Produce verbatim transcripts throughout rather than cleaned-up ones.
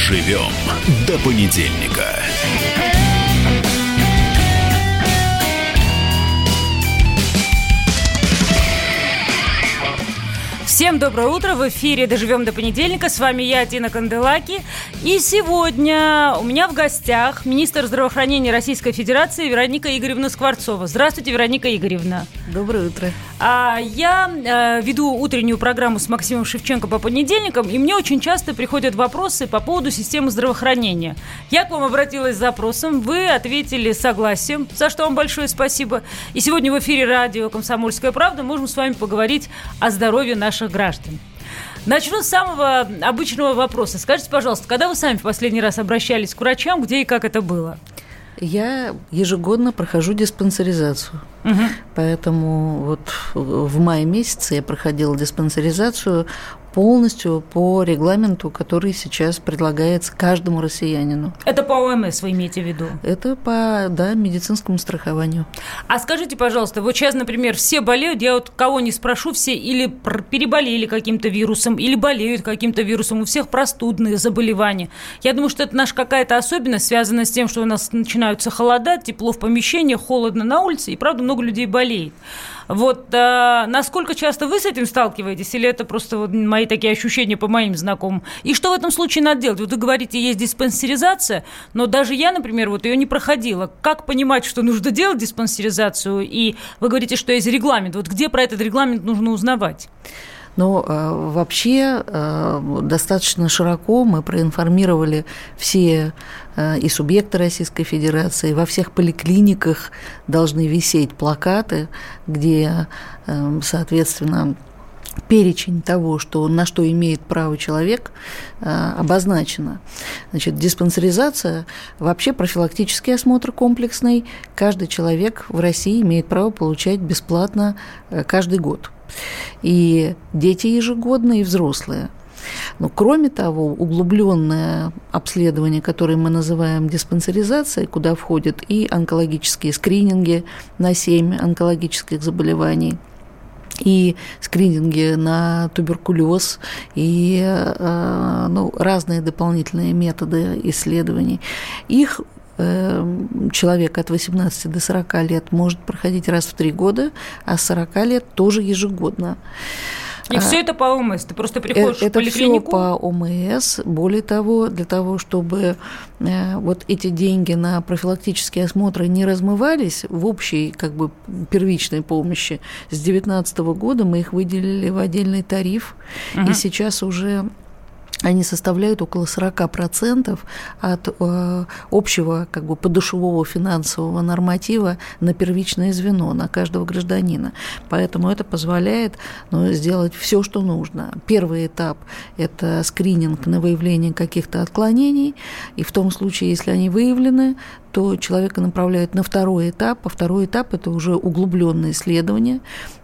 Доживем до понедельника. Всем доброе утро. В эфире «Доживем до понедельника». С вами я, Тина Канделаки. И сегодня у меня в гостях министр здравоохранения Российской Федерации Вероника Игоревна Скворцова. Здравствуйте, Вероника Игоревна. Доброе утро. Я веду утреннюю программу с Максимом Шевченко по понедельникам, и мне очень часто приходят вопросы по поводу системы здравоохранения. Я к вам обратилась с запросом, вы ответили согласием, за что вам большое спасибо. И сегодня в эфире радио «Комсомольская правда» можем с вами поговорить о здоровье наших граждан. Начну с самого обычного вопроса. Скажите, пожалуйста, когда вы сами в последний раз обращались к врачам, где и как это было? Я ежегодно прохожу диспансеризацию. Угу. Поэтому вот в мае месяце я проходила диспансеризацию полностью по регламенту, который сейчас предлагается каждому россиянину. Это по О М С вы имеете в виду? Это по, да, медицинскому страхованию. А скажите, пожалуйста, вот сейчас, например, все болеют, я вот кого не спрошу, все или переболели каким-то вирусом, или болеют каким-то вирусом, у всех простудные заболевания. Я думаю, что это наша какая-то особенность, связанная с тем, что у нас начинаются холода, тепло в помещениях, холодно на улице, и, правда, много людей болеет. Вот а, насколько часто вы с этим сталкиваетесь, или это просто вот мои такие ощущения по моим знакомым? И что в этом случае надо делать? Вот вы говорите, есть диспансеризация, но даже я, например, вот ее не проходила. Как понимать, что нужно делать диспансеризацию? И вы говорите, что есть регламент. Вот где про этот регламент нужно узнавать? Но вообще достаточно широко мы проинформировали все и субъекты Российской Федерации. Во всех поликлиниках должны висеть плакаты, где, соответственно, перечень того, что, на что имеет право человек, обозначено. Значит, диспансеризация, вообще профилактический осмотр комплексный, каждый человек в России имеет право получать бесплатно каждый год. И дети ежегодно, и взрослые. Но, кроме того, углубленное обследование, которое мы называем диспансеризацией, куда входят и онкологические скрининги на семь онкологических заболеваний, и скрининги на туберкулез, и ну, разные дополнительные методы исследований. Их человек от восемнадцати до сорока лет может проходить раз в три года, а с сорока лет тоже ежегодно. И а, все это по О М С? Ты просто приходишь это, в поликлинику? Это все по О М С. Более того, для того, чтобы э, вот эти деньги на профилактические осмотры не размывались в общей как бы первичной помощи, с две тысячи девятнадцатого года мы их выделили в отдельный тариф, угу. И сейчас уже они составляют около сорок процентов от э, общего как бы подушевого финансового норматива на первичное звено, на каждого гражданина. Поэтому это позволяет ну, сделать все, что нужно. Первый этап – это скрининг на выявление каких-то отклонений, и в том случае, если они выявлены, то человека направляют на второй этап, а второй этап – это уже углубленное исследование,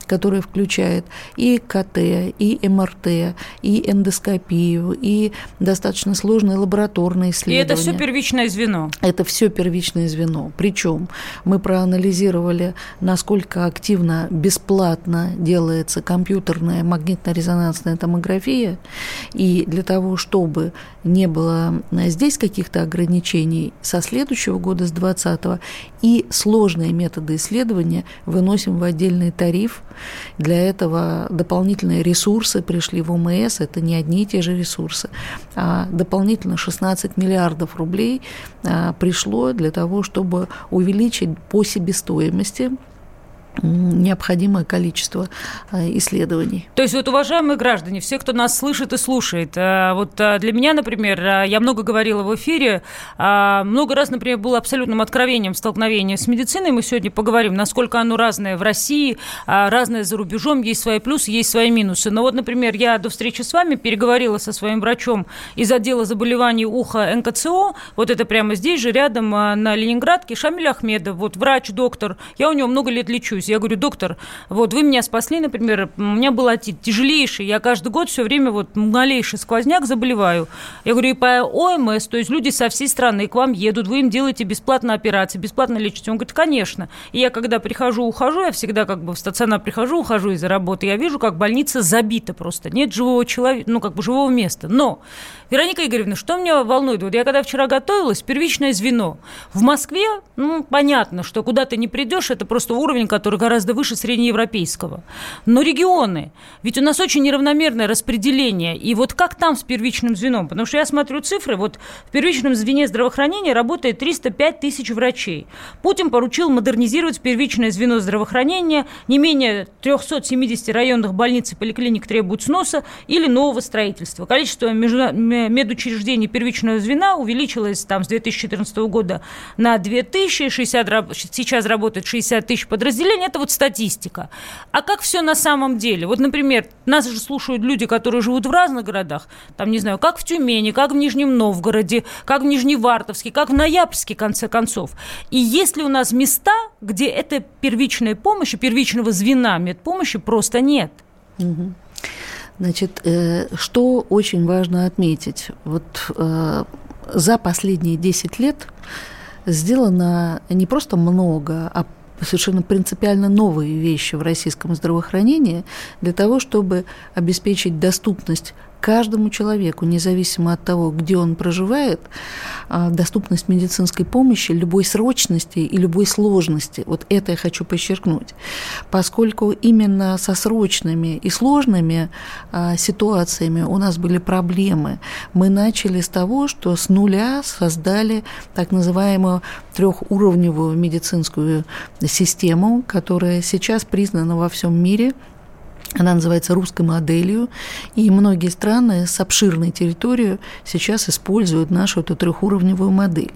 которое включает и К Т, и М Р Т, и эндоскопию, и достаточно сложное лабораторное исследование. И это все первичное звено? Это все первичное звено. Причем мы проанализировали, насколько активно бесплатно делается компьютерная магнитно-резонансная томография, и для того, чтобы не было здесь каких-то ограничений со следующего года, с двадцатого, и сложные методы исследования выносим в отдельный тариф. Для этого дополнительные ресурсы пришли в О М С, это не одни и те же ресурсы, а дополнительно шестнадцать миллиардов рублей пришло для того, чтобы увеличить по себестоимости необходимое количество исследований. То есть вот, уважаемые граждане, все, кто нас слышит и слушает, вот для меня, например, я много говорила в эфире, много раз, например, было абсолютным откровением столкновение с медициной. Мы сегодня поговорим, насколько оно разное в России, разное за рубежом, есть свои плюсы, есть свои минусы. Но вот, например, я до встречи с вами переговорила со своим врачом из отдела заболеваний уха Н К Ц О, вот это прямо здесь же, рядом на Ленинградке, Шамиль Ахмедов, вот врач, доктор, я у него много лет лечусь. есть я говорю, доктор, вот вы меня спасли, например, у меня был отит тяжелейший, я каждый год все время вот малейший сквозняк заболеваю. Я говорю, и по ОМС, то есть люди со всей страны к вам едут, вы им делаете бесплатно операции, бесплатно лечите. Он говорит, конечно. И я когда прихожу, ухожу, я всегда как бы в стационар прихожу, ухожу из-за работы, я вижу, как больница забита просто, нет живого человека, ну как бы живого места. Но, Вероника Игоревна, что меня волнует? Вот я когда вчера готовилась, первичное звено. В Москве, ну, понятно, что куда ты не придешь, это просто уровень, который гораздо выше среднеевропейского. Но регионы, ведь у нас очень неравномерное распределение. И вот как там с первичным звеном? Потому что я смотрю цифры, вот в первичном звене здравоохранения работает триста пять тысяч врачей. Путин поручил модернизировать первичное звено здравоохранения. Не менее триста семьдесят районных больниц и поликлиник требуют сноса или нового строительства. Количество между... медучреждений первичного звена увеличилось там, с две тысячи четырнадцатого года на две тысячи. шестьдесят... Сейчас работает шестьдесят тысяч подразделений. Это вот статистика. А как все на самом деле? Вот, например, нас же слушают люди, которые живут в разных городах. Там, не знаю, как в Тюмени, как в Нижнем Новгороде, как в Нижневартовске, как в Ноябрьске, в конце концов. И есть ли у нас места, где этой первичной помощи, первичного звена медпомощи просто нет? Угу. Значит, э, что очень важно отметить. Вот э, за последние десять лет сделано не просто много, а совершенно принципиально новые вещи в российском здравоохранении для того, чтобы обеспечить доступность каждому человеку, независимо от того, где он проживает, доступность медицинской помощи, любой срочности и любой сложности. Вот это я хочу подчеркнуть. Поскольку именно со срочными и сложными ситуациями у нас были проблемы, мы начали с того, что с нуля создали так называемую трехуровневую медицинскую систему, которая сейчас признана во всем мире. Она называется русской моделью, и многие страны с обширной территорией сейчас используют нашу эту трехуровневую модель.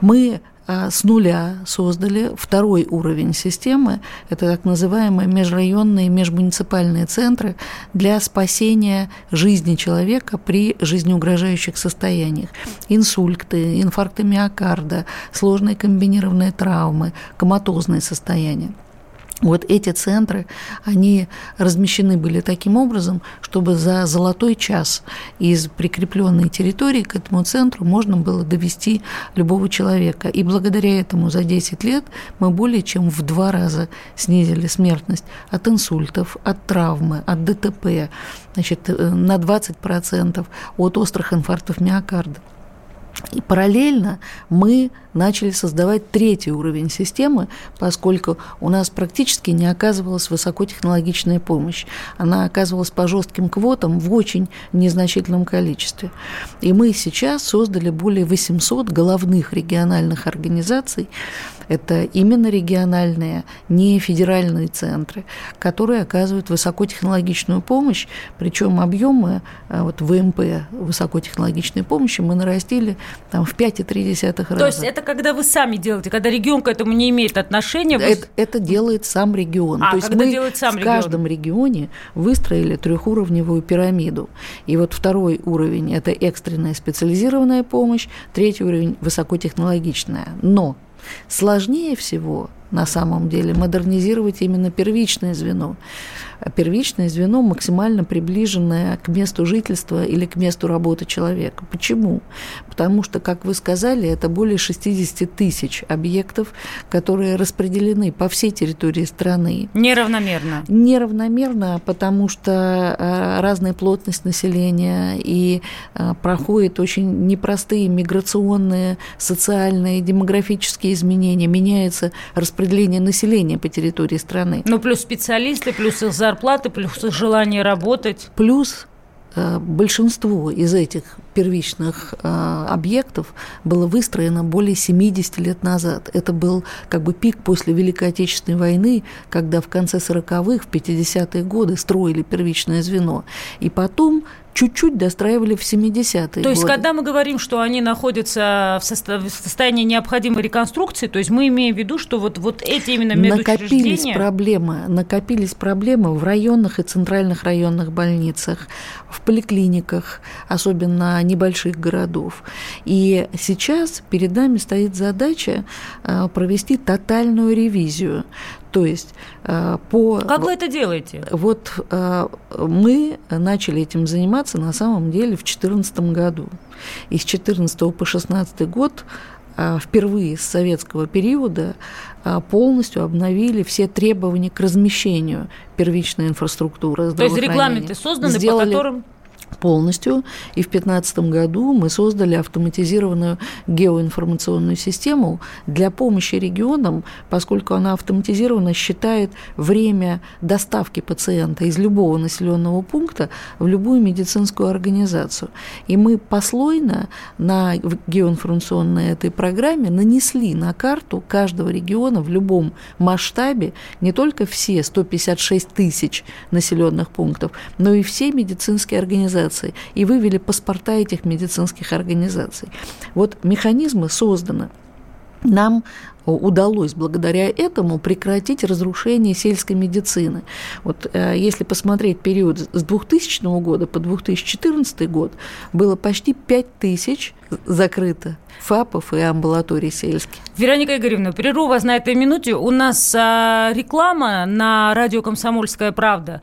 Мы с нуля создали второй уровень системы, это так называемые межрайонные, межмуниципальные центры для спасения жизни человека при жизнеугрожающих состояниях. Инсульты, инфаркты миокарда, сложные комбинированные травмы, коматозные состояния. Вот эти центры, они размещены были таким образом, чтобы за золотой час из прикрепленной территории к этому центру можно было довести любого человека. И благодаря этому за десять лет мы более чем в два раза снизили смертность от инсультов, от травмы, от дэ тэ пэ, значит, на двадцать процентов от острых инфарктов миокарда. И параллельно мы начали создавать третий уровень системы, поскольку у нас практически не оказывалась высокотехнологичная помощь. Она оказывалась по жестким квотам в очень незначительном количестве. И мы сейчас создали более восемьсот головных региональных организаций. Это именно региональные, не федеральные центры, которые оказывают высокотехнологичную помощь. Причем объемы вот, вэ эм пэ высокотехнологичной помощи мы нарастили там, в пять целых три десятых раза. То есть это когда вы сами делаете, когда регион к этому не имеет отношения? Вы... Это, это делает сам регион. А, То есть мы сам в регион. каждом регионе выстроили трехуровневую пирамиду. И вот второй уровень – это экстренная специализированная помощь, третий уровень – высокотехнологичная. Но сложнее всего на самом деле модернизировать именно первичное звено. Первичное звено максимально приближенное к месту жительства или к месту работы человека. Почему? Потому что, как вы сказали, это более шестьдесят тысяч объектов, которые распределены по всей территории страны. Неравномерно. Неравномерно, потому что разная плотность населения и проходят очень непростые миграционные, социальные, демографические изменения, меняется распределение. распределение населения по территории страны. Ну, плюс специалисты, плюс их зарплаты, плюс их желание работать. Плюс э, большинство из этих первичных э, объектов было выстроено более семьдесят лет назад. Это был как бы пик после Великой Отечественной войны, когда в конце сороковых, в пятидесятые годы строили первичное звено. И потом... чуть-чуть достраивали в семидесятые годы. То есть, когда мы говорим, что они находятся в, состо... в состоянии необходимой реконструкции, то есть мы имеем в виду, что вот, вот эти именно медучреждения... Накопились проблемы, накопились проблемы в районных и центральных районных больницах, в поликлиниках, особенно небольших городов. И сейчас перед нами стоит задача провести тотальную ревизию. То есть по... Как вы это делаете? Вот мы начали этим заниматься на самом деле в две тысячи четырнадцатом году. И с две тысячи четырнадцатого по две тысячи шестнадцатый год впервые с советского периода полностью обновили все требования к размещению первичной инфраструктуры здравоохранения. То есть регламенты созданы, сделали... по которым... полностью. И в две тысячи пятнадцатом году мы создали автоматизированную геоинформационную систему для помощи регионам, поскольку она автоматизированно считает время доставки пациента из любого населенного пункта в любую медицинскую организацию. И мы послойно на геоинформационной этой программе нанесли на карту каждого региона в любом масштабе не только все сто пятьдесят шесть тысяч населенных пунктов, но и все медицинские организации. И вывели паспорта этих медицинских организаций. Вот механизмы созданы. Нам удалось благодаря этому прекратить разрушение сельской медицины. Вот если посмотреть период с двухтысячного года по две тысячи четырнадцатый год, было почти пять тысяч закрыто ФАПов и амбулаторий сельских. Вероника Игоревна, прерву вас на этой минуте. У нас реклама на радио «Комсомольская правда».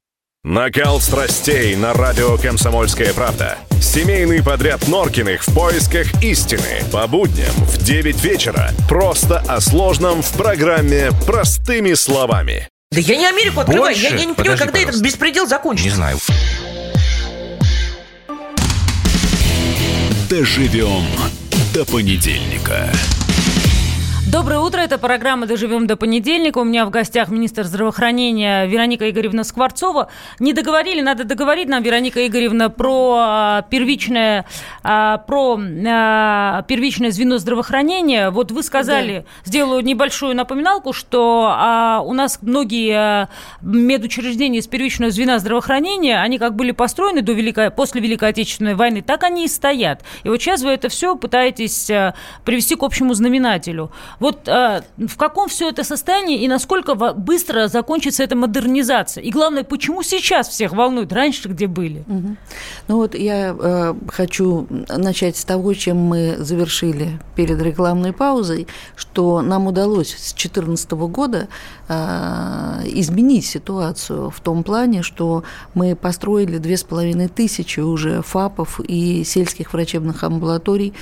Накал страстей на радио «Комсомольская правда». Семейный подряд Норкиных в поисках истины. По будням в девять вечера. Просто о сложном в программе «Простыми словами». Да я не Америку открываю. Больше? Я, я не понимаю, когда пожалуйста. Этот беспредел закончится. Не знаю. Доживем до понедельника. Доброе утро. Это программа «Доживем до понедельника». У меня в гостях министр здравоохранения Вероника Игоревна Скворцова. Не договорили, надо договорить нам, Вероника Игоревна, про первичное, про первичное звено здравоохранения. Вот вы сказали, да. Сделаю небольшую напоминалку, что у нас многие медучреждения из первичного звена здравоохранения, они как были построены до Великой, после Великой Отечественной войны, так они и стоят. И вот сейчас вы это все пытаетесь привести к общему знаменателю. Вот э, в каком все это состоянии и насколько быстро закончится эта модернизация? И главное, почему сейчас всех волнует, раньше где были? Угу. Ну вот я э, хочу начать с того, чем мы завершили перед рекламной паузой, что нам удалось с две тысячи четырнадцатого года э, изменить ситуацию в том плане, что мы построили две тысячи пятьсот уже ФАПов и сельских врачебных амбулаторий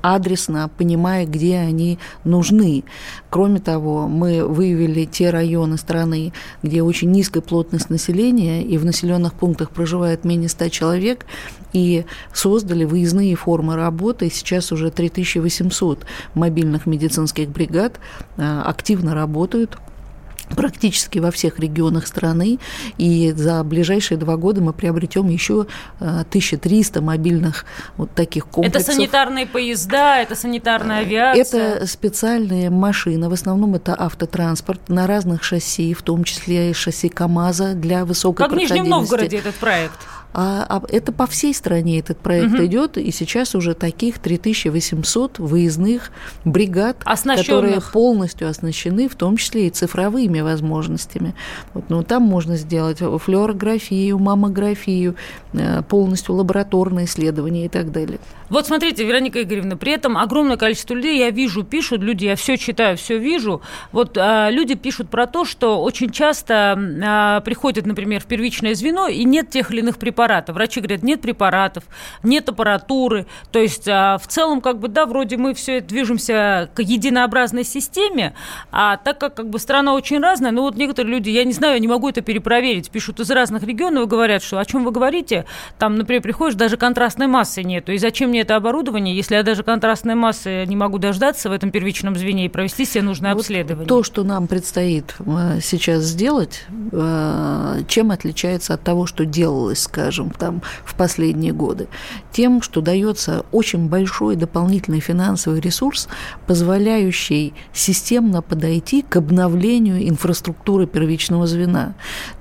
адресно, понимая, где они нужны. Кроме того, мы выявили те районы страны, где очень низкая плотность населения, и в населенных пунктах проживает менее ста человек, и создали выездные формы работы. Сейчас уже три тысячи восемьсот мобильных медицинских бригад активно работают практически во всех регионах страны, и за ближайшие два года мы приобретем еще тысячу триста мобильных вот таких комплексов. Это санитарные поезда, это санитарная авиация? Это специальные машины, в основном это автотранспорт на разных шасси, в том числе и шасси КАМАЗа для высокой как проходимости. Как в Нижнем Новгороде этот проект? А, а это по всей стране этот проект угу. идет, и сейчас уже таких три тысячи восемьсот выездных бригад, оснащенных. Которые полностью оснащены, в том числе и цифровыми возможностями. Вот, ну, там можно сделать флюорографию, маммографию, полностью лабораторные исследования и так далее. Вот смотрите, Вероника Игоревна, при этом огромное количество людей, я вижу, пишут люди, я все читаю, все вижу. Вот а, люди пишут про то, что очень часто а, приходят, например, в первичное звено, и нет тех или иных препаратов, препарата. Врачи говорят, нет препаратов, нет аппаратуры. То есть в целом, как бы, да, вроде мы все движемся к единообразной системе, а так как, как бы, страна очень разная, ну вот некоторые люди, я не знаю, я не могу это перепроверить, пишут из разных регионов и говорят, что о чем вы говорите, там, например, приходишь, даже контрастной массы нету, и зачем мне это оборудование, если я даже контрастной массы не могу дождаться в этом первичном звене и провести себе нужное вот обследование. То, что нам предстоит сейчас сделать, чем отличается от того, что делалось, скажем, там в последние годы? Тем, что дается очень большой дополнительный финансовый ресурс, позволяющий системно подойти к обновлению инфраструктуры первичного звена.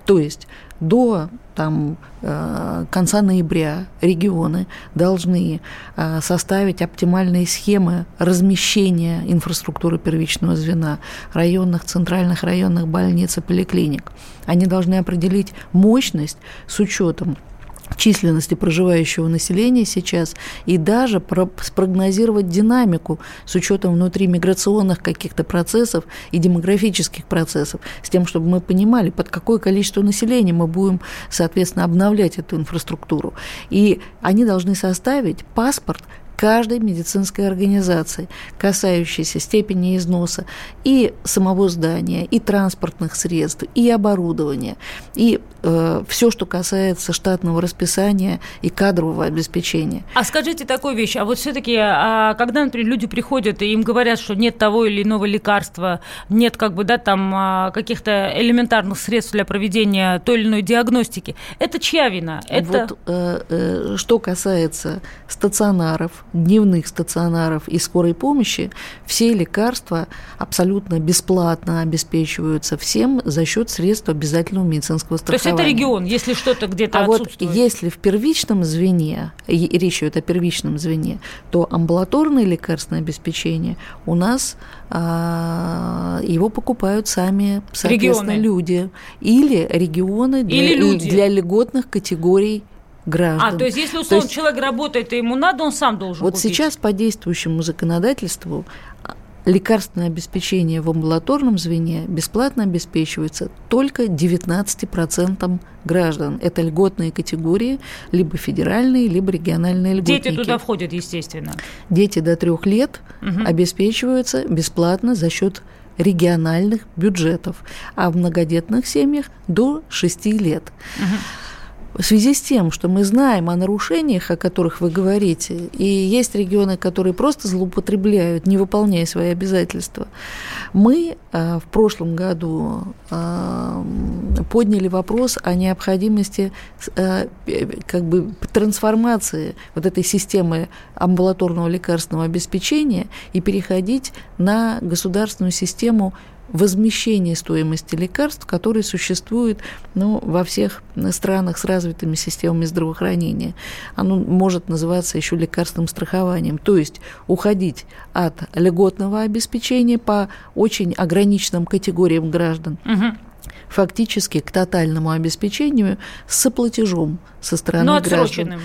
То есть до там, конца ноября регионы должны составить оптимальные схемы размещения инфраструктуры первичного звена, районных, центральных районных больниц и поликлиник. Они должны определить мощность с учетом численности проживающего населения сейчас и даже спрогнозировать динамику с учетом внутримиграционных каких-то процессов и демографических процессов, с тем, чтобы мы понимали, под какое количество населения мы будем, соответственно, обновлять эту инфраструктуру. И они должны составить паспорт каждой медицинской организации, касающейся степени износа и самого здания, и транспортных средств, и оборудования, и э, все, что касается штатного расписания и кадрового обеспечения. А скажите такую вещь, а вот все-таки, а когда, например, люди приходят и им говорят, что нет того или иного лекарства, нет, как бы, да, там каких-то элементарных средств для проведения той или иной диагностики, это чья вина? Это... Вот, э, э, что касается стационаров, дневных стационаров и скорой помощи, все лекарства абсолютно бесплатно обеспечиваются всем за счет средств обязательного медицинского страхования. То есть это регион, если что-то где-то а отсутствует. А вот если в первичном звене, и речь идет о первичном звене, то амбулаторное лекарственное обеспечение у нас, а, его покупают сами, соответственно, регионы. люди. Или регионы для, Или люди. для льготных категорий граждан. А, то есть, если условно есть, человек работает, и ему надо, он сам должен вот купить. Вот сейчас по действующему законодательству лекарственное обеспечение в амбулаторном звене бесплатно обеспечивается только девятнадцати процентам граждан. Это льготные категории, либо федеральные, либо региональные льготники. Дети туда входят, естественно. Дети до трех лет угу. обеспечиваются бесплатно за счет региональных бюджетов, а в многодетных семьях до шести лет. Угу. В связи с тем, что мы знаем о нарушениях, о которых вы говорите, и есть регионы, которые просто злоупотребляют, не выполняя свои обязательства, мы в прошлом году подняли вопрос о необходимости, как бы, трансформации вот этой системы амбулаторного лекарственного обеспечения и переходить на государственную систему возмещение стоимости лекарств, которые существуют, ну, во всех странах с развитыми системами здравоохранения. Оно может называться еще лекарственным страхованием. То есть уходить от льготного обеспечения по очень ограниченным категориям граждан. Угу. Фактически к тотальному обеспечению с соплатежом со стороны граждан.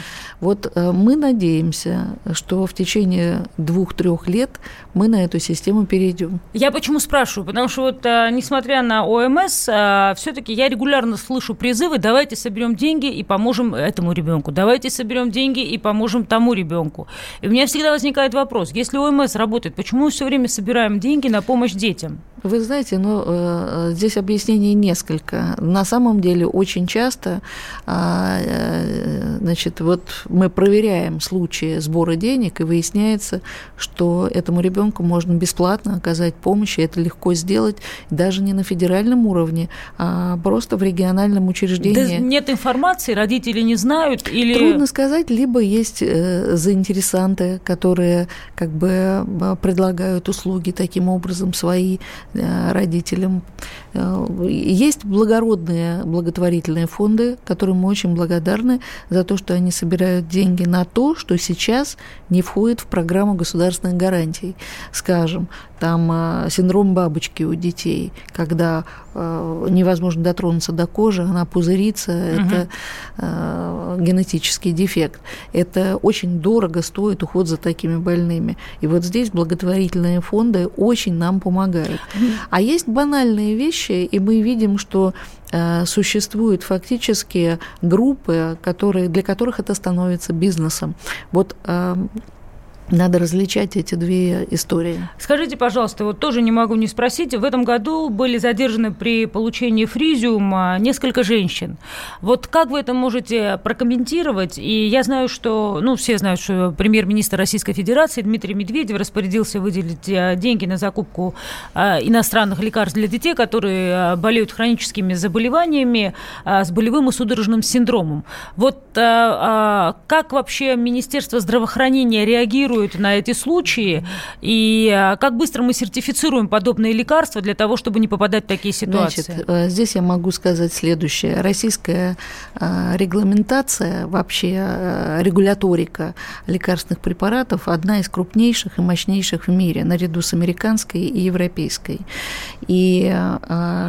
Вот э, мы надеемся, что в течение двух-трех лет мы на эту систему перейдем. Я почему спрашиваю? Потому что вот э, несмотря на ОМС, э, все-таки я регулярно слышу призывы: давайте соберем деньги и поможем этому ребенку, давайте соберем деньги и поможем тому ребенку. И у меня всегда возникает вопрос: если ОМС работает, почему мы все время собираем деньги на помощь детям? Вы знаете, ну, э, здесь объяснений несколько. На самом деле очень часто э, Значит, вот мы проверяем случаи сбора денег, и выясняется, что этому ребенку можно бесплатно оказать помощь, и это легко сделать даже не на федеральном уровне, а просто в региональном учреждении. Да нет информации, родители не знают? Или... Трудно сказать, либо есть заинтересанты, которые, как бы, предлагают услуги таким образом свои родителям. Есть благородные благотворительные фонды, которым мы очень благодарны за то, что они собирают деньги на то, что сейчас не входит в программу государственных гарантий. Скажем, там синдром бабочки у детей, когда невозможно дотронуться до кожи, она пузырится, угу. это э, генетический дефект. Это очень дорого стоит уход за такими больными. И вот здесь благотворительные фонды очень нам помогают. Угу. А есть банальные вещи, и мы видим, что э, существуют фактически группы, которые, для которых это становится бизнесом. Вот э, надо различать эти две истории. Скажите, пожалуйста, вот тоже не могу не спросить. В этом году были задержаны при получении фризиума несколько женщин. Вот как вы это можете прокомментировать? И я знаю, что, ну, все знают, что премьер-министр Российской Федерации Дмитрий Медведев распорядился выделить деньги на закупку иностранных лекарств для детей, которые болеют хроническими заболеваниями с болевым и судорожным синдромом. Вот как вообще Министерство здравоохранения реагирует на эти случаи, и как быстро мы сертифицируем подобные лекарства для того, чтобы не попадать в такие ситуации? Значит, здесь я могу сказать следующее. Российская регламентация, вообще регуляторика лекарственных препаратов одна из крупнейших и мощнейших в мире, наряду с американской и европейской. И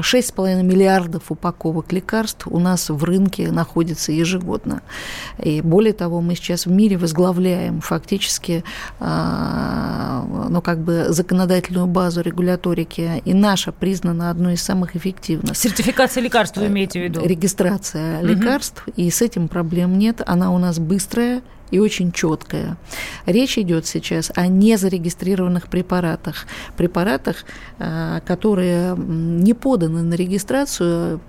шесть целых пять десятых миллиардов упаковок лекарств у нас в рынке находится ежегодно. И более того, мы сейчас в мире возглавляем фактически ну, как бы законодательную базу регуляторики, и наша признана одной из самых эффективных. Сертификация лекарств вы имеете в виду? Регистрация угу. лекарств, и с этим проблем нет, она у нас быстрая и очень четкая. Речь идет сейчас о незарегистрированных препаратах, препаратах, которые не поданы на регистрацию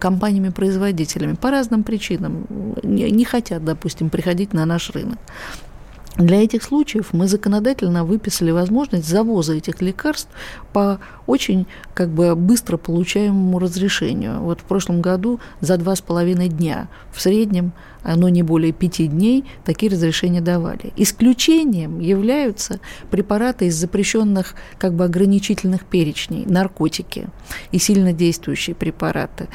компаниями-производителями по разным причинам, не хотят, допустим, приходить на наш рынок. Для этих случаев мы законодательно выписали возможность завоза этих лекарств по очень как бы быстро получаемому разрешению. Вот в прошлом году за два с половиной дня в среднем, но не более пяти дней, такие разрешения давали. Исключением являются препараты из запрещенных как бы ограничительных перечней, наркотики и сильнодействующие препараты.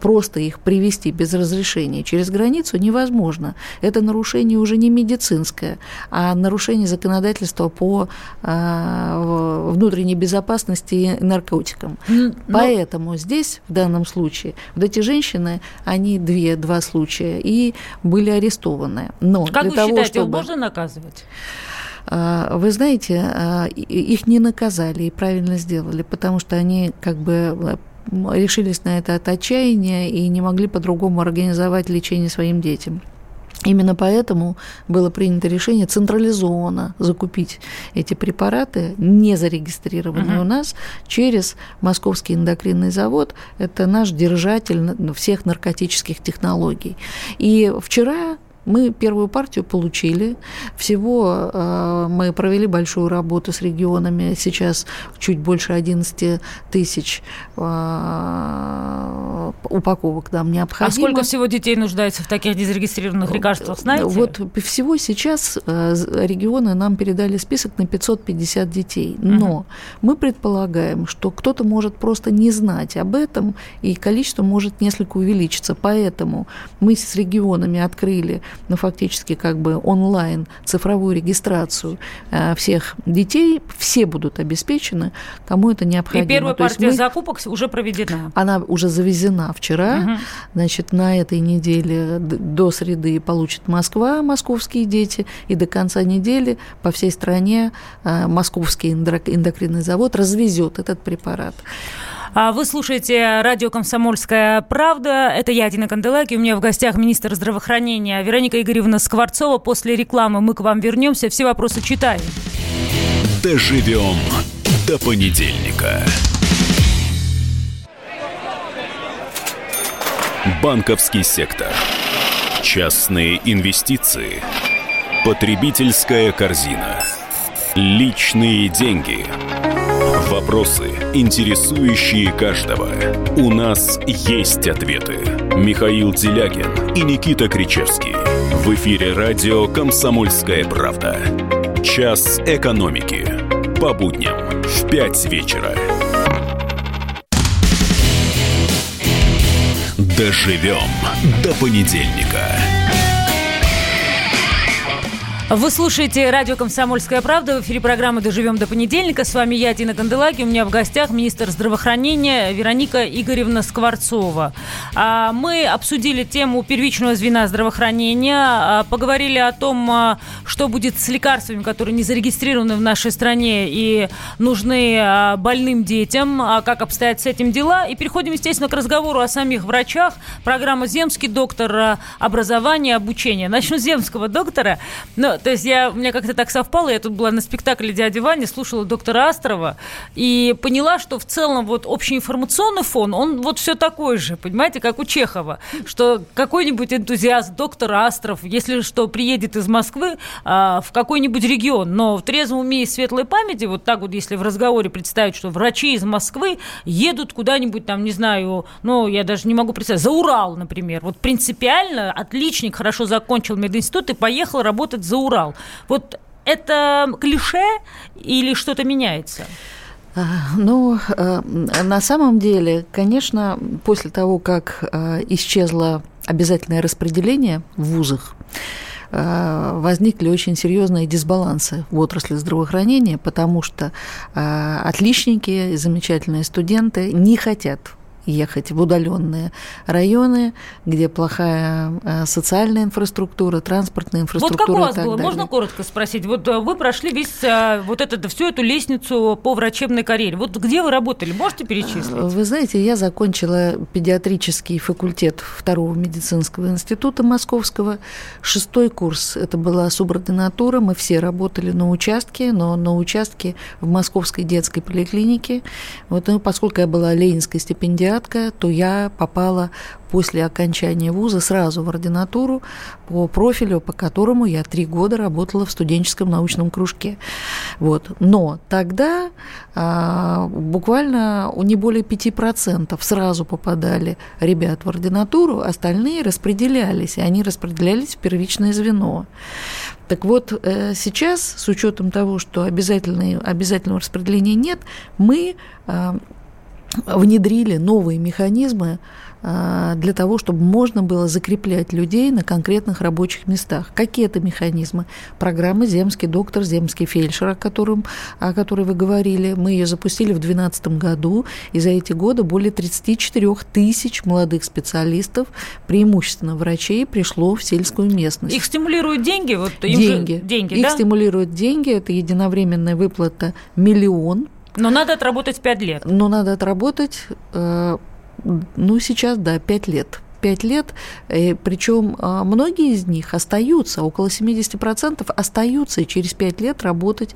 Просто их привезти без разрешения через границу невозможно. Это нарушение уже не медицинское, а нарушение законодательства по э, внутренней безопасности и наркотикам. Но... Поэтому здесь, в данном случае, вот эти женщины, они две, два случая, и были арестованы. Но как для вы того, считаете, чтобы... их можно наказывать? Вы знаете, их не наказали и правильно сделали, потому что они как бы... решились на это от отчаяния и не могли по-другому организовать лечение своим детям. Именно поэтому было принято решение централизованно закупить эти препараты, не зарегистрированные uh-huh. у нас, через Московский эндокринный завод. Это наш держатель всех наркотических технологий. И вчера... мы первую партию получили. Всего э, мы провели большую работу с регионами. Сейчас чуть больше одиннадцать тысяч э, упаковок нам необходимо. А сколько всего детей нуждается в таких незарегистрированных лекарствах, знаете? Вот всего сейчас э, регионы нам передали список на пятьсот пятьдесят детей. Но угу. мы предполагаем, что кто-то может просто не знать об этом, и количество может несколько увеличиться. Поэтому мы с регионами открыли ну, фактически, как бы онлайн цифровую регистрацию э, всех детей, все будут обеспечены, кому это необходимо. И первая партия мы... закупок уже проведена? Она уже завезена вчера, угу. значит, на этой неделе до среды получит Москва, московские дети, и до конца недели по всей стране э, Московский эндокринный завод развезет этот препарат. Вы слушаете радио «Комсомольская правда». Это я, Тина Канделаки. У меня в гостях министр здравоохранения Вероника Игоревна Скворцова. После рекламы мы к вам вернемся. Все вопросы читаем. Доживем до понедельника. Банковский сектор. Частные инвестиции. Потребительская корзина. Личные деньги. Вопросы, интересующие каждого. У нас есть ответы. Михаил Делягин и Никита Кричевский. В эфире радио «Комсомольская правда». Час экономики. По будням в пять вечера. Доживем до понедельника. Вы слушаете радио «Комсомольская правда». В эфире программы «Доживем до понедельника». С вами я, Тина Канделаки. У меня в гостях министр здравоохранения Вероника Игоревна Скворцова. Мы обсудили тему первичного звена здравоохранения, поговорили о том, что будет с лекарствами, которые не зарегистрированы в нашей стране и нужны больным детям, как обстоят с этим дела. И переходим, естественно, к разговору о самих врачах. Программа «Земский доктор», образование, обучение. Начну с земского доктора. Но То есть я, у меня как-то так совпало, я тут была на спектакле «Дяди Вани», слушала доктора Астрова и поняла, что в целом вот общеинформационный фон, он вот все такой же, понимаете, как у Чехова, что какой-нибудь энтузиаст, доктор Астров, если что, приедет из Москвы а, в какой-нибудь регион, но в трезвом уме и светлой памяти, вот так вот, если в разговоре представить, что врачи из Москвы едут куда-нибудь там, не знаю, ну, я даже не могу представить, за Урал, например, вот принципиально отличник, хорошо закончил мединститут и поехал работать за Урал. Вот это клише или что-то меняется? Ну, на самом деле, конечно, после того, как исчезло обязательное распределение в вузах, возникли очень серьезные дисбалансы в отрасли здравоохранения, потому что отличники и замечательные студенты не хотят ехать в удаленные районы, где плохая социальная инфраструктура, транспортная инфраструктура. Вот как у вас было? Далее. Можно коротко спросить? Вот вы прошли весь вот этот, всю эту лестницу по врачебной карьере. Вот где вы работали? Можете перечислить? Вы знаете, я закончила педиатрический факультет второго медицинского института Московского. Шестой курс. Это была субординатура. Мы все работали на участке, но на участке в Московской детской поликлинике. Вот, ну, поскольку я была ленинской стипендиаткой, то я попала после окончания вуза сразу в ординатуру по профилю, по которому я три года работала в студенческом научном кружке. Вот. Но тогда а, буквально не более пяти процентов сразу попадали ребят в ординатуру, остальные распределялись, и они распределялись в первичное звено. Так вот, сейчас, с учетом того, что обязательного распределения нет, мы... А, внедрили новые механизмы для того, чтобы можно было закреплять людей на конкретных рабочих местах. Какие это механизмы? Программа «Земский доктор», «Земский фельдшер», о, котором, о которой вы говорили. Мы ее запустили в две тысячи двенадцатом году, и за эти годы более тридцати четырёх тысяч молодых специалистов, преимущественно врачей, пришло в сельскую местность. Их стимулируют деньги? Вот, им деньги. Же деньги. Их да? стимулируют деньги. Это единовременная выплата миллион. Но надо отработать пять лет. Но надо отработать, ну, сейчас, да, пять лет. пять лет, причем многие из них остаются, около семьдесят процентов остаются и через пять лет работать,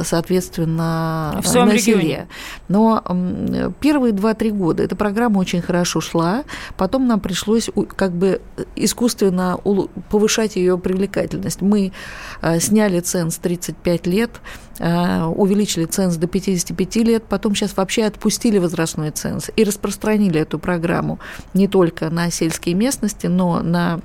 соответственно, в своем на регионе. Селе. Но первые два-три года эта программа очень хорошо шла, потом нам пришлось как бы искусственно повышать ее привлекательность. Мы сняли ценз тридцать пять лет, увеличили ценз до пятьдесят пять лет, потом сейчас вообще отпустили возрастной ценз и распространили эту программу не только на сельские местности, но на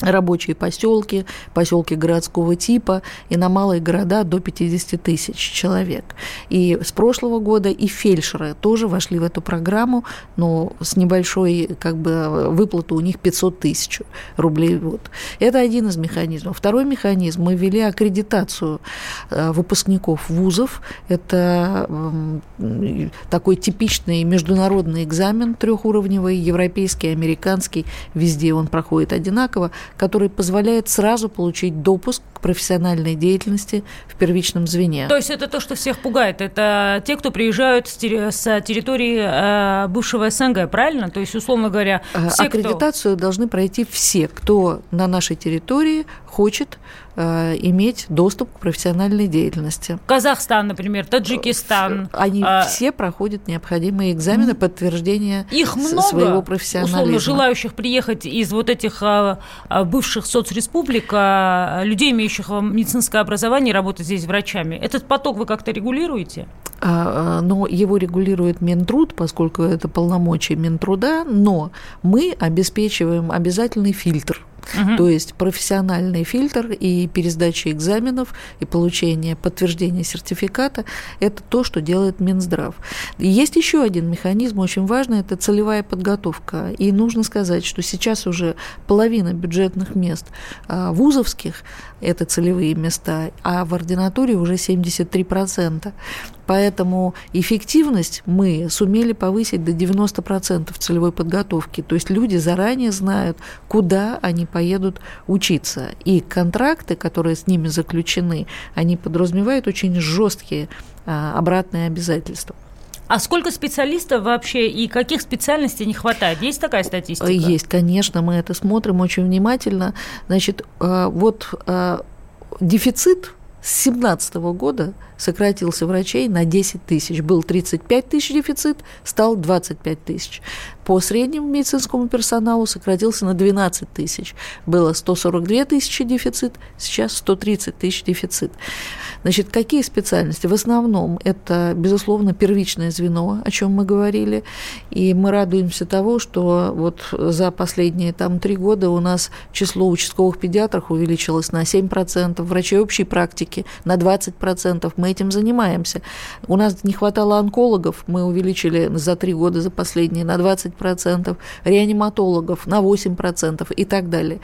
рабочие поселки, поселки городского типа и на малые города до пятьдесят тысяч человек. И с прошлого года и фельдшеры тоже вошли в эту программу, но с небольшой как бы выплатой у них пятьсот тысяч рублей в год. Это один из механизмов. Второй механизм – мы ввели аккредитацию выпускников вузов. Это такой типичный международный экзамен трехуровневый, европейский, американский, везде он проходит одинаково, который позволяет сразу получить допуск к профессиональной деятельности в первичном звене. То есть это то, что всех пугает. Это те, кто приезжают с территории бывшего СНГ, правильно? То есть, условно говоря, все, аккредитацию кто... должны пройти все, кто на нашей территории хочет э, иметь доступ к профессиональной деятельности. Казахстан, например, Таджикистан. Они а... все проходят необходимые экзамены, подтверждения их много, своего профессионализма. Условно, желающих приехать из вот этих бывших соцреспублик, людей, имеющих медицинское образование, работать здесь врачами. Этот поток вы как-то регулируете? Но его регулирует Минтруд, поскольку это полномочия Минтруда, но мы обеспечиваем обязательный фильтр Угу. То есть профессиональный фильтр и пересдача экзаменов, и получение подтверждения сертификата – это то, что делает Минздрав. И есть еще один механизм, очень важный – это целевая подготовка. И нужно сказать, что сейчас уже половина бюджетных мест вузовских – это целевые места, а в ординатуре уже семьдесят три процента. Поэтому эффективность мы сумели повысить до девяносто процентов целевой подготовки. То есть люди заранее знают, куда они поедут учиться. И контракты, которые с ними заключены, они подразумевают очень жесткие обратные обязательства. А сколько специалистов вообще и каких специальностей не хватает? Есть такая статистика? Есть, конечно, мы это смотрим очень внимательно. Значит, вот дефицит с две тысячи семнадцатого года сократился врачей на десять тысяч. Был тридцать пять тысяч дефицит, стал двадцать пять тысяч. По среднему медицинскому персоналу сократился на двенадцать тысяч. Было сто сорок две тысячи дефицит, сейчас сто тридцать тысяч дефицит. Значит, какие специальности? В основном это, безусловно, первичное звено, о чем мы говорили. И мы радуемся того, что вот за последние там, три года у нас число участковых педиатров увеличилось на семь процентов, врачей общей практики на двадцать процентов. Мы этим занимаемся. У нас не хватало онкологов, мы увеличили за три года, за последние, на двадцать процентов, реаниматологов на восемь процентов и так далее.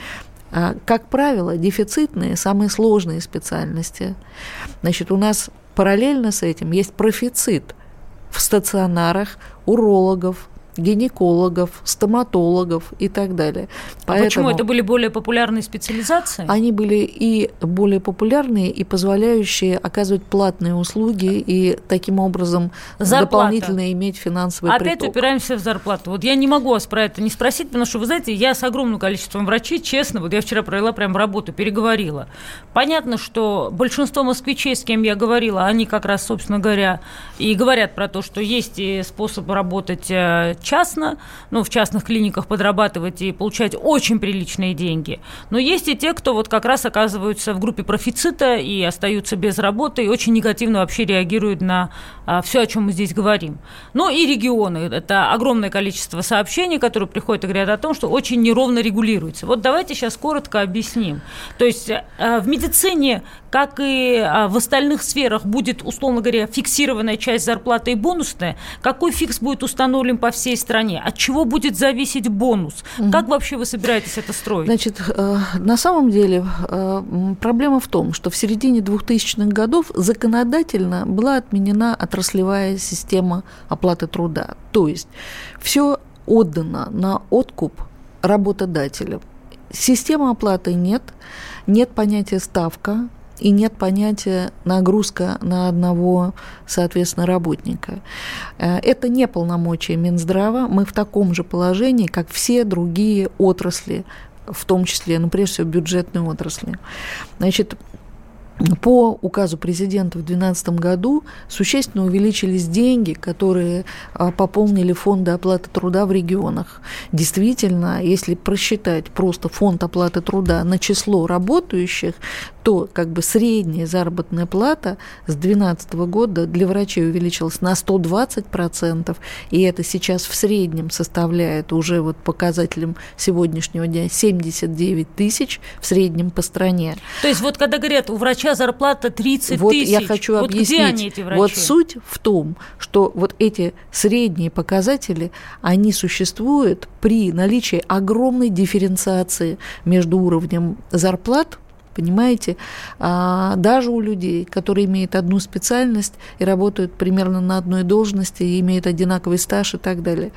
Как правило, дефицитные, самые сложные специальности. Значит, у нас параллельно с этим есть профицит в стационарах урологов, гинекологов, стоматологов и так далее. Поэтому почему это были более популярные специализации? Они были и более популярные, и позволяющие оказывать платные услуги, и таким образом зарплата. Дополнительно иметь финансовый Опять приток. Опять упираемся в зарплату. Вот я не могу вас про это не спросить, потому что, вы знаете, я с огромным количеством врачей, честно, вот я вчера провела прям работу, переговорила. Понятно, что большинство москвичей, с кем я говорила, они как раз, собственно говоря, и говорят про то, что есть и способ работать частно, ну, в частных клиниках подрабатывать и получать очень приличные деньги. Но есть и те, кто вот как раз оказываются в группе профицита и остаются без работы, и очень негативно вообще реагируют на а, все, о чем мы здесь говорим. Ну и регионы. Это огромное количество сообщений, которые приходят и говорят о том, что очень неровно регулируется. Вот давайте сейчас коротко объясним. То есть а, в медицине, как и а, в остальных сферах, будет, условно говоря, фиксированная часть зарплаты и бонусная. Какой фикс будет установлен по всей стране? От чего будет зависеть бонус? Угу. Как вообще вы собираетесь это строить? Значит, на самом деле проблема в том, что в середине двухтысячных годов законодательно была отменена отраслевая система оплаты труда. То есть все отдано на откуп работодателю. Системы оплаты нет, нет понятия «ставка», и нет понятия «нагрузка на одного, соответственно, работника». Это не полномочия Минздрава. Мы в таком же положении, как все другие отрасли, в том числе, ну, прежде всего, бюджетные отрасли. Значит, по указу президента в две тысячи двенадцатом году существенно увеличились деньги, которые пополнили фонды оплаты труда в регионах. Действительно, если просчитать просто фонд оплаты труда на число работающих, то как бы средняя заработная плата с две тысячи двенадцатого года для врачей увеличилась на сто двадцать процентов, и это сейчас в среднем составляет уже вот показателям сегодняшнего дня семьдесят девять тысяч в среднем по стране. То есть вот когда говорят, у врача зарплата тридцать вот тысяч. Вот я хочу вот объяснить. Где они, эти врачи? Вот суть в том, что вот эти средние показатели, они существуют при наличии огромной дифференциации между уровнем зарплат, понимаете, даже у людей, которые имеют одну специальность и работают примерно на одной должности, и имеют одинаковый стаж и так далее.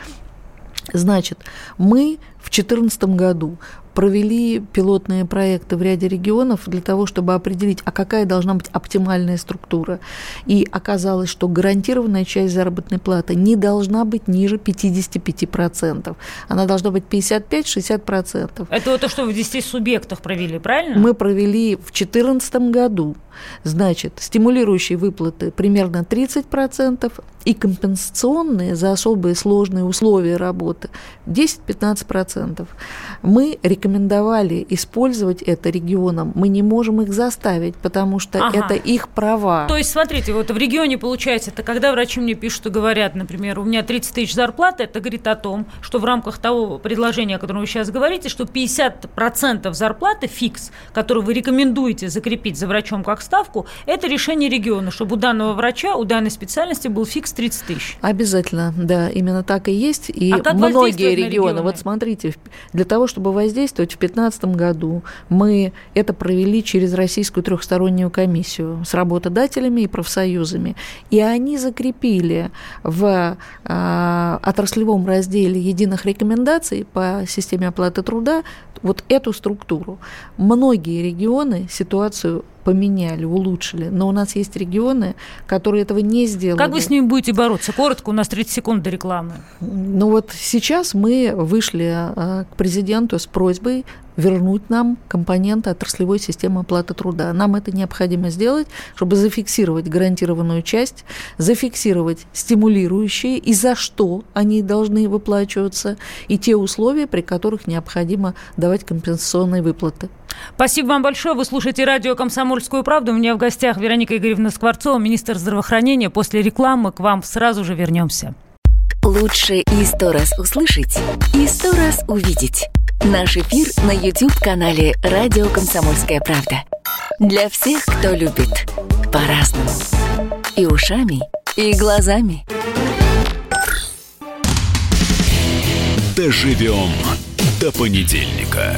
Значит, мы в две тысячи четырнадцатом году провели пилотные проекты в ряде регионов для того, чтобы определить, а какая должна быть оптимальная структура. И оказалось, что гарантированная часть заработной платы не должна быть ниже пятьдесят пять процентов. Она должна быть пятьдесят пять - шестьдесят процентов. Это вот то, что вы в десяти субъектах провели, правильно? Мы провели в две тысячи четырнадцатом году. Значит, стимулирующие выплаты примерно тридцать процентов и компенсационные за особые сложные условия работы десять-пятнадцать процентов. сорок процентов. Мы рекомендовали использовать это регионам, мы не можем их заставить, потому что ага. это их права. То есть, смотрите, вот в регионе получается, это когда врачи мне пишут и говорят, например, у меня тридцать тысяч зарплаты, это говорит о том, что в рамках того предложения, о котором вы сейчас говорите, что пятьдесят процентов зарплаты фикс, которую вы рекомендуете закрепить за врачом как ставку, это решение региона, чтобы у данного врача, у данной специальности был фикс тридцать тысяч. Обязательно, да, именно так и есть. И а многие регионы, регионы, вот смотрите, для того, чтобы воздействовать, в две тысячи пятнадцатом году мы это провели через российскую трехстороннюю комиссию с работодателями и профсоюзами. И они закрепили в э, отраслевом разделе единых рекомендаций по системе оплаты труда вот эту структуру. Многие регионы ситуацию поменяли, улучшили, но у нас есть регионы, которые этого не сделали. Как вы с ними будете бороться? Коротко, у нас тридцать секунд до рекламы. Ну вот сейчас мы вышли к президенту с просьбой вернуть нам компоненты отраслевой системы оплаты труда. Нам это необходимо сделать, чтобы зафиксировать гарантированную часть, зафиксировать стимулирующие, и за что они должны выплачиваться, и те условия, при которых необходимо давать компенсационные выплаты. Спасибо вам большое. Вы слушаете радио «Комсомольскую правду». У меня в гостях Вероника Игоревна Скворцова, министр здравоохранения. После рекламы к вам сразу же вернемся. Лучше и сто раз услышать, и сто раз увидеть. Наш эфир на YouTube-канале «Радио Комсомольская правда». Для всех, кто любит по-разному. И ушами, и глазами. Доживем до понедельника.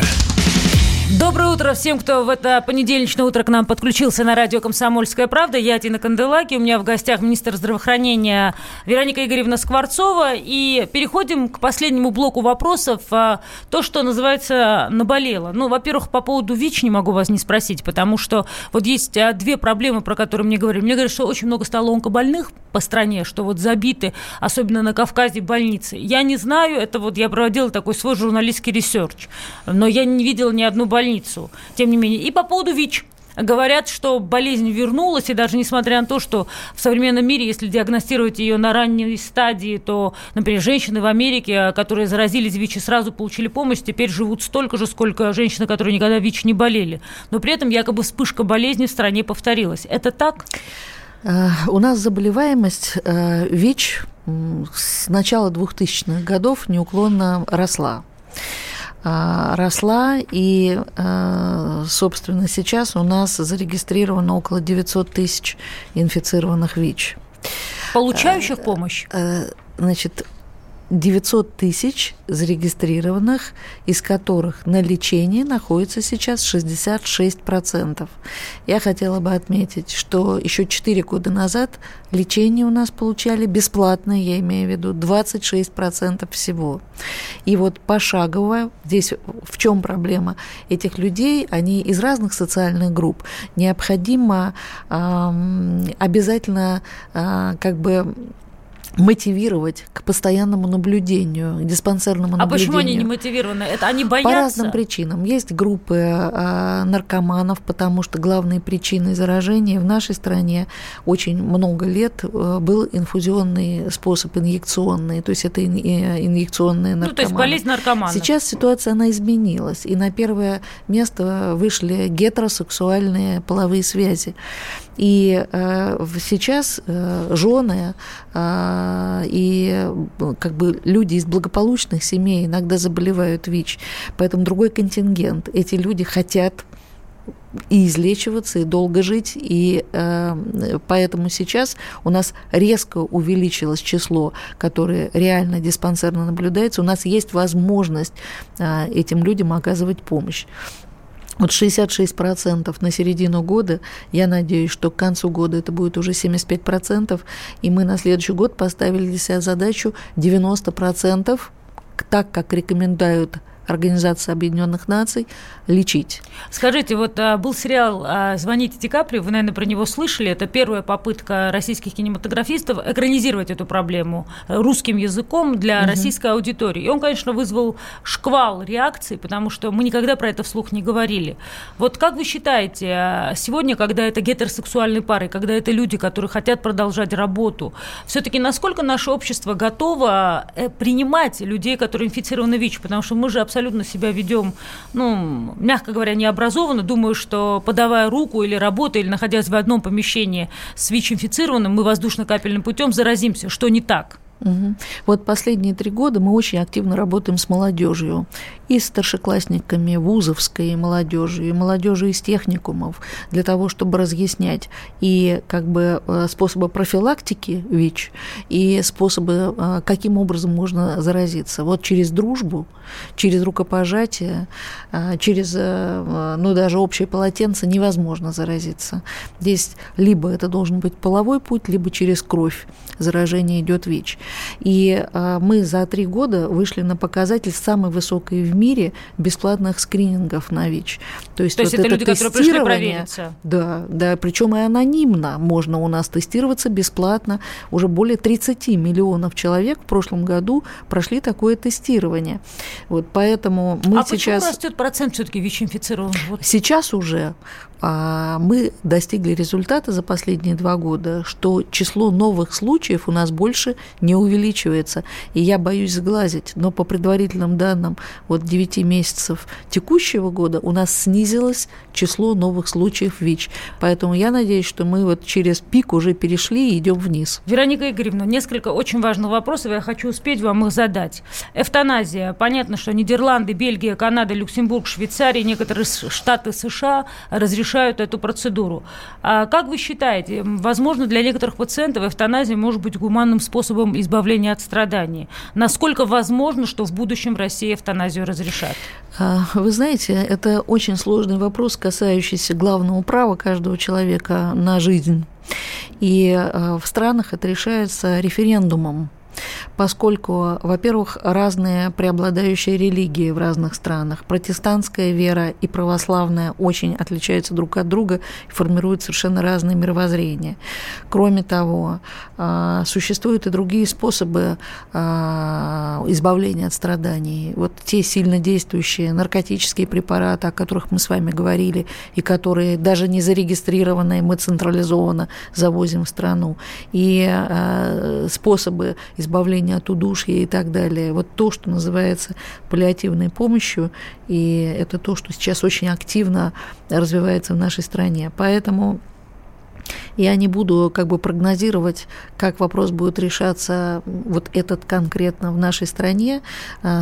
Доброе утро всем, кто в это понедельничное утро к нам подключился на радио «Комсомольская правда». Я Тина Канделаки, у меня в гостях министр здравоохранения Вероника Игоревна Скворцова. И переходим к последнему блоку вопросов. То, что называется «наболело». Ну, во-первых, по поводу ВИЧ не могу вас не спросить, потому что вот есть две проблемы, про которые мне говорили. Мне говорят, что очень много стало онкобольных по стране, что вот забиты, особенно на Кавказе, больницы. Я не знаю, это вот я проводила такой свой журналистский ресерч, но я не видела ни одну больницу, тем не менее. И по поводу ВИЧ. Говорят, что болезнь вернулась, и даже несмотря на то, что в современном мире, если диагностировать ее на ранней стадии, то, например, женщины в Америке, которые заразились ВИЧ и сразу получили помощь, теперь живут столько же, сколько женщины, которые никогда ВИЧ не болели. Но при этом якобы вспышка болезни в стране повторилась. Это так? У нас заболеваемость ВИЧ с начала двухтысячных годов неуклонно росла. росла, и, собственно, сейчас у нас зарегистрировано около девятьсот тысяч инфицированных ВИЧ. Получающих помощь? Значит, девятьсот тысяч зарегистрированных, из которых на лечении находится сейчас шестьдесят шесть процентов. Я хотела бы отметить, что еще четыре года назад лечение у нас получали бесплатное, я имею в виду, двадцать шесть процентов всего. И вот пошагово, здесь в чем проблема этих людей, они из разных социальных групп, необходимо э, обязательно э, как бы мотивировать к постоянному наблюдению, к диспансерному наблюдению. А почему они не мотивированы? Это они боятся? По разным причинам. Есть группы э, наркоманов, потому что главной причиной заражения в нашей стране очень много лет э, был инфузионный способ, инъекционный, то есть это ин, э, инъекционные наркоманы. Ну, то есть болезнь наркоманов. Сейчас ситуация, она изменилась, и на первое место вышли гетеросексуальные половые связи. И э, сейчас э, жены э, и как бы люди из благополучных семей иногда заболевают ВИЧ, поэтому другой контингент. Эти люди хотят и излечиваться, и долго жить, и э, поэтому сейчас у нас резко увеличилось число, которое реально диспансерно наблюдается. У нас есть возможность э, этим людям оказывать помощь. Вот шестьдесят шесть процентов на середину года, я надеюсь, что к концу года это будет уже семьдесят пять процентов, и мы на следующий год поставили для себя задачу девяносто процентов, так как рекомендуют Организации Объединенных Наций лечить. Скажите, вот был сериал «Звоните Ди Капри», вы, наверное, про него слышали. Это первая попытка российских кинематографистов экранизировать эту проблему русским языком для угу. российской аудитории. И он, конечно, вызвал шквал реакций, потому что мы никогда про это вслух не говорили. Вот как вы считаете, сегодня, когда это гетеросексуальные пары, когда это люди, которые хотят продолжать работу, все-таки насколько наше общество готово принимать людей, которые инфицированы ВИЧ? Потому что мы же абсолютно абсолютно себя ведем, ну, мягко говоря, необразованно. Думаю, что подавая руку или работая, или находясь в одном помещении с ВИЧ-инфицированным, мы воздушно-капельным путем заразимся. Что не так? Угу. Вот последние три года мы очень активно работаем с молодежью, и с старшеклассниками вузовской молодежи, и молодежи из техникумов, для того, чтобы разъяснять и как бы способы профилактики ВИЧ, и способы, каким образом можно заразиться. Вот через дружбу, через рукопожатие, через, ну, даже общее полотенце невозможно заразиться. Здесь либо это должен быть половой путь, либо через кровь заражение идет ВИЧ. И мы за три года вышли на показатель самой высокой в мире бесплатных скринингов на ВИЧ. То есть, То вот есть это люди, которые пришли провериться? Да, да, причем и анонимно можно у нас тестироваться бесплатно. Уже более тридцать миллионов человек в прошлом году прошли такое тестирование. Вот поэтому мы а сейчас... почему растет процент все-таки ВИЧ-инфицированных? Вот. Сейчас уже а, мы достигли результата за последние два года, что число новых случаев у нас больше не увеличивается. И я боюсь сглазить, но по предварительным данным вот девяти месяцев текущего года у нас снизилось число новых случаев ВИЧ. Поэтому я надеюсь, что мы вот через пик уже перешли и идем вниз. Вероника Игоревна, несколько очень важных вопросов, я хочу успеть вам их задать. Эвтаназия. Понятно, что Нидерланды, Бельгия, Канада, Люксембург, Швейцария, некоторые штаты США разрешают эту процедуру. А как вы считаете, возможно, для некоторых пациентов эвтаназия может быть гуманным способом избавления от страданий? Насколько возможно, что в будущем Россия эвтаназию разрешат? Вы знаете, это очень сложный вопрос, касающийся главного права каждого человека на жизнь. И в странах это решается референдумом, поскольку, во-первых, разные преобладающие религии в разных странах, протестантская вера и православная очень отличаются друг от друга и формируют совершенно разные мировоззрения. Кроме того, существуют и другие способы избавления от страданий. Вот те сильно действующие наркотические препараты, о которых мы с вами говорили, и которые даже не зарегистрированные, мы централизованно завозим в страну, и способы избавления от удушья и так далее. Вот то, что называется паллиативной помощью, и это то, что сейчас очень активно развивается в нашей стране. Поэтому я не буду как бы прогнозировать, как вопрос будет решаться вот этот конкретно в нашей стране.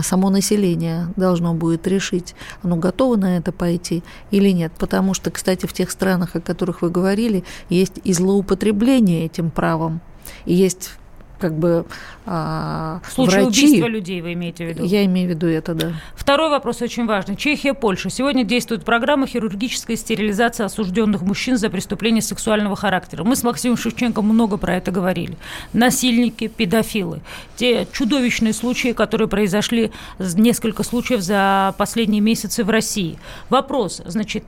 Само население должно будет решить, оно готово на это пойти или нет. Потому что, кстати, в тех странах, о которых вы говорили, есть и злоупотребление этим правом, и есть... как бы а, в случае врачи. Убийства людей вы имеете в виду? Я имею в виду это, да. Второй вопрос очень важный. Чехия, Польша. Сегодня действует программа хирургической стерилизации осужденных мужчин за преступления сексуального характера. Мы с Максимом Шевченко много про это говорили. Насильники, педофилы. Те чудовищные случаи, которые произошли, несколько случаев за последние месяцы в России. Вопрос. Значит,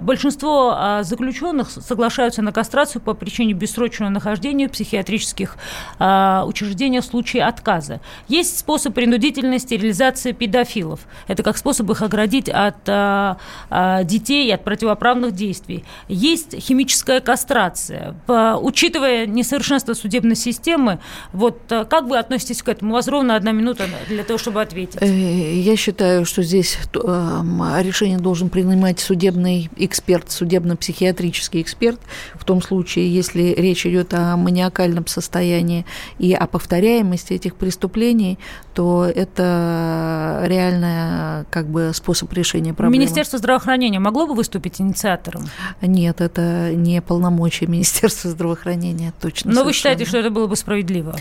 большинство заключенных соглашаются на кастрацию по причине бессрочного нахождения в психиатрических учреждения в случае отказа. Есть способ принудительной стерилизации педофилов. Это как способ их оградить от а, а, детей, от противоправных действий. Есть химическая кастрация. По, учитывая несовершенство судебной системы, вот а, как вы относитесь к этому? У вас ровно одна минута для того, чтобы ответить. Я считаю, что здесь решение должен принимать судебный эксперт, судебно-психиатрический эксперт. В том случае, если речь идет о маниакальном состоянии и о повторяемости этих преступлений, то это реальный как бы, способ решения проблемы. Министерство здравоохранения могло бы выступить инициатором? Нет, это не полномочия Министерства здравоохранения, точно. Но совершенно. Вы считаете, что это было бы справедливо?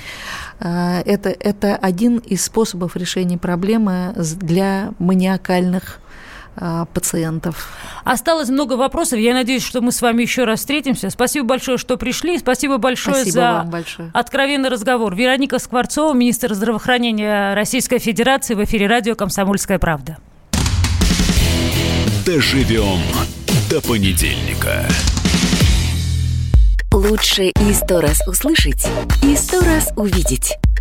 Это, это один из способов решения проблемы для маниакальных пациентов. Осталось много вопросов. Я надеюсь, что мы с вами еще раз встретимся. Спасибо большое, что пришли. Спасибо большое Спасибо за вам большое. Откровенный разговор. Вероника Скворцова, министр здравоохранения Российской Федерации, в эфире радио «Комсомольская правда». Доживем до понедельника. Лучше и сто раз услышать, и сто раз увидеть.